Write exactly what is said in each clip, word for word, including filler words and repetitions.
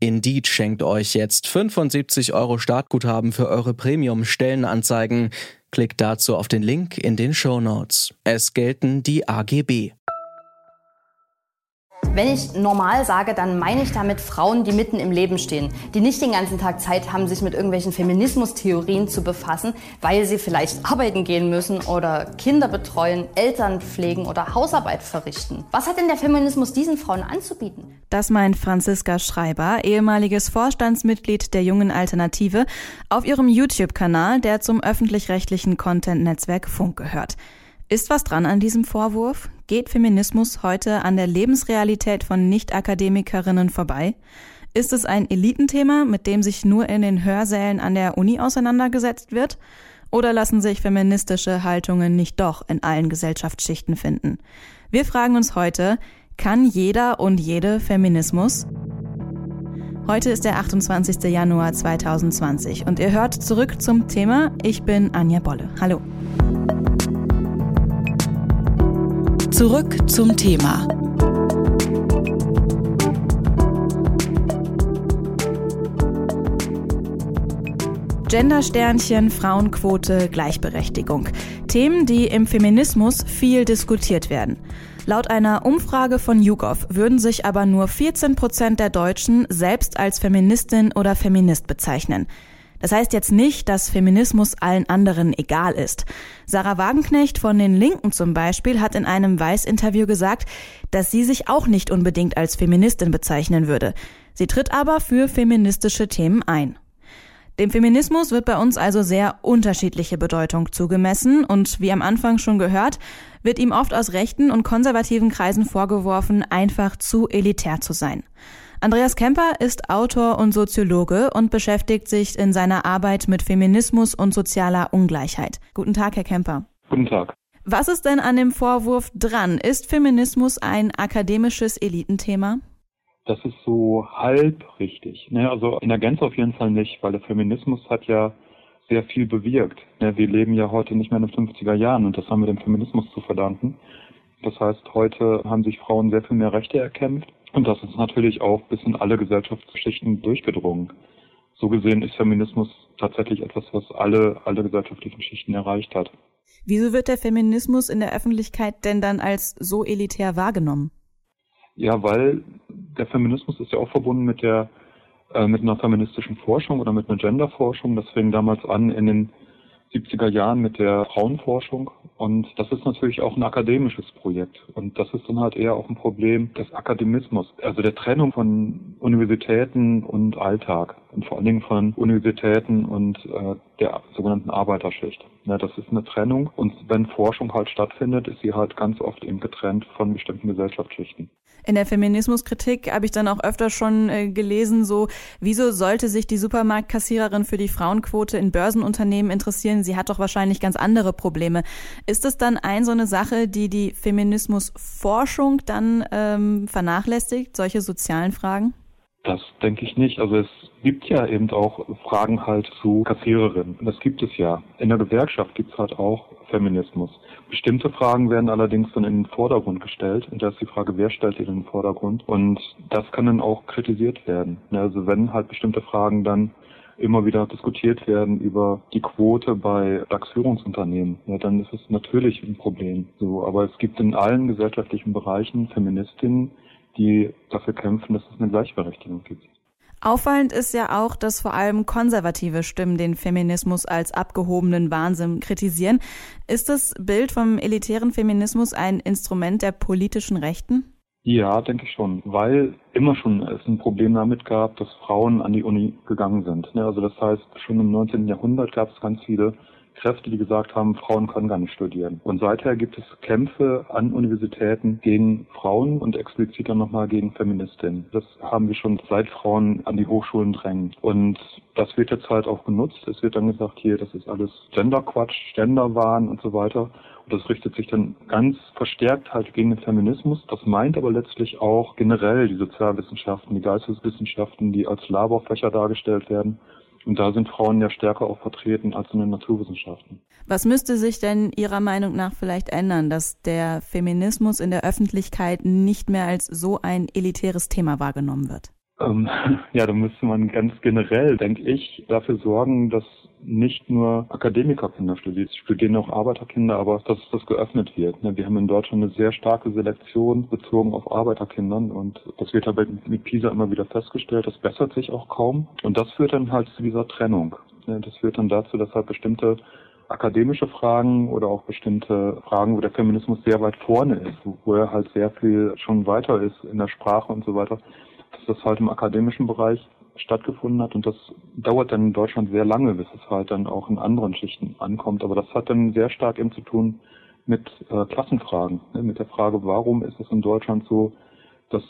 Indeed schenkt euch jetzt fünfundsiebzig Euro Startguthaben für eure Premium-Stellenanzeigen. Klickt dazu auf den Link in den Shownotes. Es gelten die A G B. Wenn ich normal sage, dann meine ich damit Frauen, die mitten im Leben stehen, die nicht den ganzen Tag Zeit haben, sich mit irgendwelchen Feminismustheorien zu befassen, weil sie vielleicht arbeiten gehen müssen oder Kinder betreuen, Eltern pflegen oder Hausarbeit verrichten. Was hat denn der Feminismus diesen Frauen anzubieten? Das meint Franziska Schreiber, ehemaliges Vorstandsmitglied der Jungen Alternative, auf ihrem YouTube-Kanal, der zum öffentlich-rechtlichen Content-Netzwerk Funk gehört. Ist was dran an diesem Vorwurf? Geht Feminismus heute an der Lebensrealität von Nicht-Akademikerinnen vorbei? Ist es ein Elitenthema, mit dem sich nur in den Hörsälen an der Uni auseinandergesetzt wird? Oder lassen sich feministische Haltungen nicht doch in allen Gesellschaftsschichten finden? Wir fragen uns heute, kann jeder und jede Feminismus? Heute ist der achtundzwanzigster Januar zweitausendzwanzig und ihr hört Zurück zum Thema. Ich bin Anja Bolle. Hallo. Zurück zum Thema. Gendersternchen, Frauenquote, Gleichberechtigung. Themen, die im Feminismus viel diskutiert werden. Laut einer Umfrage von YouGov würden sich aber nur vierzehn Prozent der Deutschen selbst als Feministin oder Feminist bezeichnen. Das heißt jetzt nicht, dass Feminismus allen anderen egal ist. Sarah Wagenknecht von den Linken zum Beispiel hat in einem Weiß-Interview gesagt, dass sie sich auch nicht unbedingt als Feministin bezeichnen würde. Sie tritt aber für feministische Themen ein. Dem Feminismus wird bei uns also sehr unterschiedliche Bedeutung zugemessen und wie am Anfang schon gehört, wird ihm oft aus rechten und konservativen Kreisen vorgeworfen, einfach zu elitär zu sein. Andreas Kemper ist Autor und Soziologe und beschäftigt sich in seiner Arbeit mit Feminismus und sozialer Ungleichheit. Guten Tag, Herr Kemper. Guten Tag. Was ist denn an dem Vorwurf dran? Ist Feminismus ein akademisches Elitenthema? Das ist so halb richtig. Also in der Gänze auf jeden Fall nicht, weil der Feminismus hat ja sehr viel bewirkt. Wir leben ja heute nicht mehr in den fünfziger Jahren und das haben wir dem Feminismus zu verdanken. Das heißt, heute haben sich Frauen sehr viel mehr Rechte erkämpft. Und das ist natürlich auch bis in alle Gesellschaftsschichten durchgedrungen. So gesehen ist Feminismus tatsächlich etwas, was alle, alle gesellschaftlichen Schichten erreicht hat. Wieso wird der Feminismus in der Öffentlichkeit denn dann als so elitär wahrgenommen? Ja, weil der Feminismus ist ja auch verbunden mit der, äh, mit einer feministischen Forschung oder mit einer Genderforschung. Das fing damals an in den siebziger Jahren mit der Frauenforschung und das ist natürlich auch ein akademisches Projekt und das ist dann halt eher auch ein Problem des Akademismus, also der Trennung von Universitäten und Alltag und vor allen Dingen von Universitäten und äh, der sogenannten Arbeiterschicht. Ja, das ist eine Trennung und wenn Forschung halt stattfindet, ist sie halt ganz oft eben getrennt von bestimmten Gesellschaftsschichten. In der Feminismuskritik habe ich dann auch öfter schon äh, gelesen, so wieso sollte sich die Supermarktkassiererin für die Frauenquote in Börsenunternehmen interessieren? Sie hat doch wahrscheinlich ganz andere Probleme. Ist das dann ein so eine Sache, die die Feminismusforschung dann ähm, vernachlässigt, solche sozialen Fragen? Das denke ich nicht. Also es gibt ja eben auch Fragen halt zu Kassiererinnen. Das gibt es ja. In der Gewerkschaft gibt es halt auch Feminismus. Bestimmte Fragen werden allerdings dann in den Vordergrund gestellt. Und da ist die Frage, wer stellt die in den Vordergrund? Und das kann dann auch kritisiert werden. Also wenn halt bestimmte Fragen dann immer wieder diskutiert werden über die Quote bei DAX-Führungsunternehmen, ja, dann ist es natürlich ein Problem. So, aber es gibt in allen gesellschaftlichen Bereichen Feministinnen, die dafür kämpfen, dass es eine Gleichberechtigung gibt. Auffallend ist ja auch, dass vor allem konservative Stimmen den Feminismus als abgehobenen Wahnsinn kritisieren. Ist das Bild vom elitären Feminismus ein Instrument der politischen Rechten? Ja, denke ich schon, weil immer schon es ein Problem damit gab, dass Frauen an die Uni gegangen sind. Also das heißt, schon im neunzehnten Jahrhundert gab es ganz viele Kräfte, die gesagt haben, Frauen können gar nicht studieren. Und seither gibt es Kämpfe an Universitäten gegen Frauen und explizit dann nochmal gegen Feministinnen. Das haben wir schon seit Frauen an die Hochschulen drängen. Und das wird jetzt halt auch genutzt. Es wird dann gesagt, hier, das ist alles Genderquatsch, Genderwahn und so weiter. Das richtet sich dann ganz verstärkt halt gegen den Feminismus. Das meint aber letztlich auch generell die Sozialwissenschaften, die Geisteswissenschaften, die als Laborfächer dargestellt werden. Und da sind Frauen ja stärker auch vertreten als in den Naturwissenschaften. Was müsste sich denn Ihrer Meinung nach vielleicht ändern, dass der Feminismus in der Öffentlichkeit nicht mehr als so ein elitäres Thema wahrgenommen wird? Ja, da müsste man ganz generell, denke ich, dafür sorgen, dass nicht nur Akademikerkinder studieren, es studieren auch Arbeiterkinder, aber dass das geöffnet wird. Wir haben in Deutschland eine sehr starke Selektion bezogen auf Arbeiterkindern und das wird dabei mit PISA immer wieder festgestellt, das bessert sich auch kaum und das führt dann halt zu dieser Trennung. Das führt dann dazu, dass halt bestimmte akademische Fragen oder auch bestimmte Fragen, wo der Feminismus sehr weit vorne ist, wo er halt sehr viel schon weiter ist in der Sprache und so weiter, dass das halt im akademischen Bereich stattgefunden hat und das dauert dann in Deutschland sehr lange, bis es halt dann auch in anderen Schichten ankommt. Aber das hat dann sehr stark eben zu tun mit äh, Klassenfragen, ne? Mit der Frage, warum ist es in Deutschland so, dass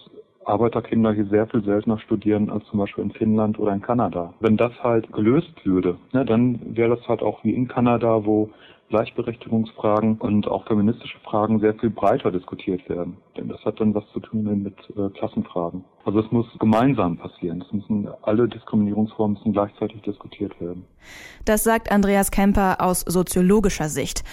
Arbeiterkinder hier sehr viel seltener studieren als zum Beispiel in Finnland oder in Kanada. Wenn das halt gelöst würde, ne, dann wäre das halt auch wie in Kanada, wo Gleichberechtigungsfragen und auch feministische Fragen sehr viel breiter diskutiert werden. Denn das hat dann was zu tun mit äh, Klassenfragen. Also es muss gemeinsam passieren. Es müssen alle Diskriminierungsformen müssen gleichzeitig diskutiert werden. Das sagt Andreas Kemper aus soziologischer Sicht.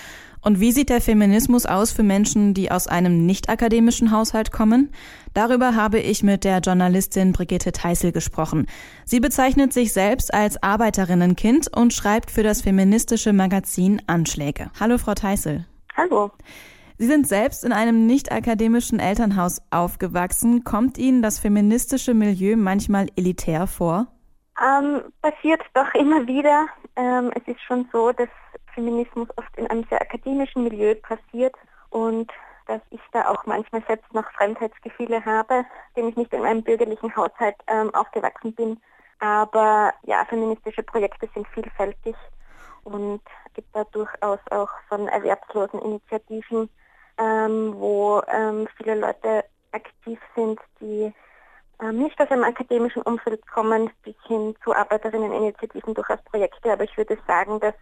Und wie sieht der Feminismus aus für Menschen, die aus einem nicht-akademischen Haushalt kommen? Darüber habe ich mit der Journalistin Brigitte Theißel gesprochen. Sie bezeichnet sich selbst als Arbeiterinnenkind und schreibt für das feministische Magazin Anschläge. Hallo, Frau Theißel. Hallo. Sie sind selbst in einem nicht-akademischen Elternhaus aufgewachsen. Kommt Ihnen das feministische Milieu manchmal elitär vor? Ähm, passiert doch immer wieder. Ähm, es ist schon so, dass Feminismus oft in einem sehr akademischen Milieu passiert und dass ich da auch manchmal selbst noch Fremdheitsgefühle habe, indem ich nicht in einem bürgerlichen Haushalt ähm, aufgewachsen bin. Aber ja, feministische Projekte sind vielfältig und es gibt da durchaus auch von erwerbslosen Initiativen, ähm, wo ähm, viele Leute aktiv sind, die ähm, nicht aus einem akademischen Umfeld kommen, bis hin zu Arbeiterinnen-Initiativen, durchaus Projekte. Aber ich würde sagen, dass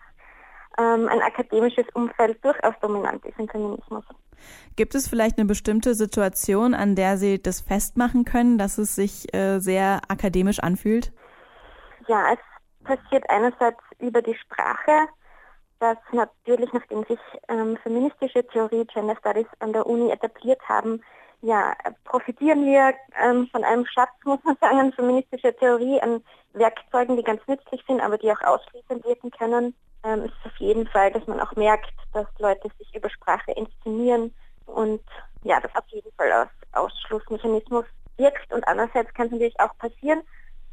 ein akademisches Umfeld durchaus dominant ist im Feminismus. Gibt es vielleicht eine bestimmte Situation, an der Sie das festmachen können, dass es sich äh, sehr akademisch anfühlt? Ja, es passiert einerseits über die Sprache, dass natürlich, nachdem sich ähm, feministische Theorie, Gender Studies an der Uni etabliert haben, ja, profitieren wir ähm, von einem Schatz, muss man sagen, an feministischer Theorie, an Werkzeugen, die ganz nützlich sind, aber die auch ausschließend wirken können. Ähm, ist auf jeden Fall, dass man auch merkt, dass Leute sich über Sprache inszenieren und ja, das auf jeden Fall als Ausschlussmechanismus wirkt. Und andererseits kann es natürlich auch passieren,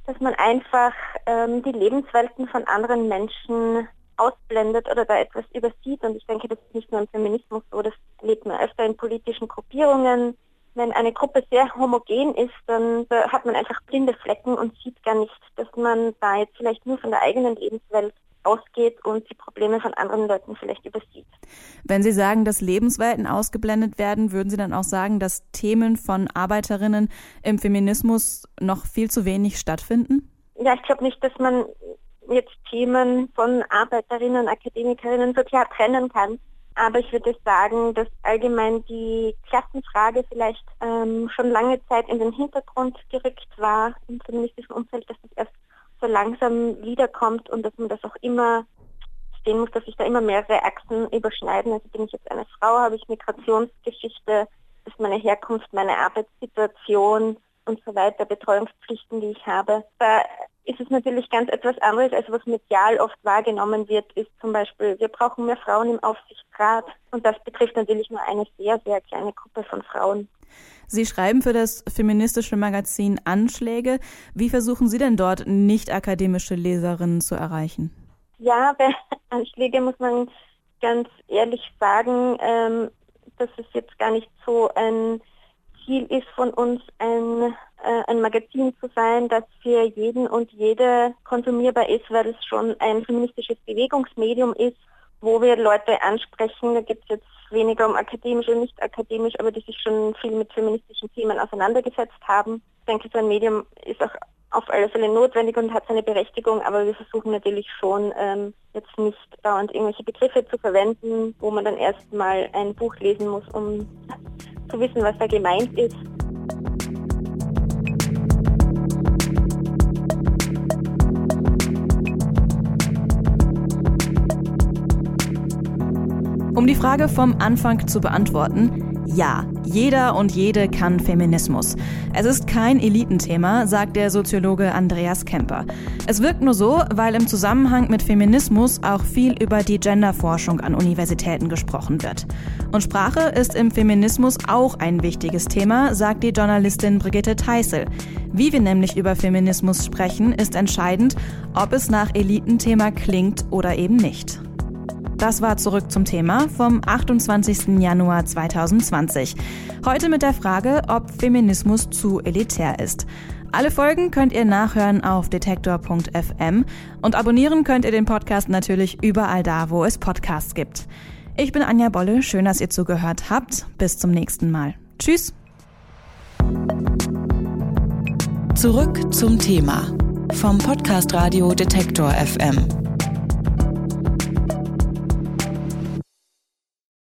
dass man einfach ähm, die Lebenswelten von anderen Menschen ausblendet oder da etwas übersieht. Und ich denke, das ist nicht nur im Feminismus so, das erlebt man öfter in politischen Gruppierungen. Wenn eine Gruppe sehr homogen ist, dann hat man einfach blinde Flecken und sieht gar nicht, dass man da jetzt vielleicht nur von der eigenen Lebenswelt ausgeht und die Probleme von anderen Leuten vielleicht übersieht. Wenn Sie sagen, dass Lebenswelten ausgeblendet werden, würden Sie dann auch sagen, dass Themen von Arbeiterinnen im Feminismus noch viel zu wenig stattfinden? Ja, ich glaube nicht, dass man jetzt Themen von Arbeiterinnen, Akademikerinnen so klar trennen kann. Aber ich würde sagen, dass allgemein die Klassenfrage vielleicht ähm, schon lange Zeit in den Hintergrund gerückt war im feministischen Umfeld, dass das erst so langsam wiederkommt und dass man das auch immer sehen muss, dass sich da immer mehrere Achsen überschneiden. Also bin ich jetzt eine Frau, habe ich Migrationsgeschichte, ist meine Herkunft, meine Arbeitssituation und so weiter, Betreuungspflichten, die ich habe. Da ist es natürlich ganz etwas anderes, als was medial oft wahrgenommen wird, ist zum Beispiel, wir brauchen mehr Frauen im Aufsichtsrat und das betrifft natürlich nur eine sehr, sehr kleine Gruppe von Frauen. Sie schreiben für das feministische Magazin Anschläge. Wie versuchen Sie denn dort nicht-akademische Leserinnen zu erreichen? Ja, bei Anschläge muss man ganz ehrlich sagen, ähm, dass es jetzt gar nicht so ein Ziel ist von uns, ein, äh, ein Magazin zu sein, das für jeden und jede konsumierbar ist, weil es schon ein feministisches Bewegungsmedium ist wo wir Leute ansprechen, da gibt es jetzt weniger um akademisch und nicht akademisch, aber die sich schon viel mit feministischen Themen auseinandergesetzt haben. Ich denke, so ein Medium ist auch auf alle Fälle notwendig und hat seine Berechtigung, aber wir versuchen natürlich schon, ähm, jetzt nicht dauernd irgendwelche Begriffe zu verwenden, wo man dann erstmal ein Buch lesen muss, um zu wissen, was da gemeint ist. Um die Frage vom Anfang zu beantworten, ja, jeder und jede kann Feminismus. Es ist kein Elitenthema, sagt der Soziologe Andreas Kemper. Es wirkt nur so, weil im Zusammenhang mit Feminismus auch viel über die Genderforschung an Universitäten gesprochen wird. Und Sprache ist im Feminismus auch ein wichtiges Thema, sagt die Journalistin Brigitte Theißel. Wie wir nämlich über Feminismus sprechen, ist entscheidend, ob es nach Elitenthema klingt oder eben nicht. Das war Zurück zum Thema vom achtundzwanzigsten Januar zweitausendzwanzig. Heute mit der Frage, ob Feminismus zu elitär ist. Alle Folgen könnt ihr nachhören auf detektor punkt f m und abonnieren könnt ihr den Podcast natürlich überall da, wo es Podcasts gibt. Ich bin Anja Bolle, schön, dass ihr zugehört habt. Bis zum nächsten Mal. Tschüss! Zurück zum Thema vom Podcast Radio Detektor F M.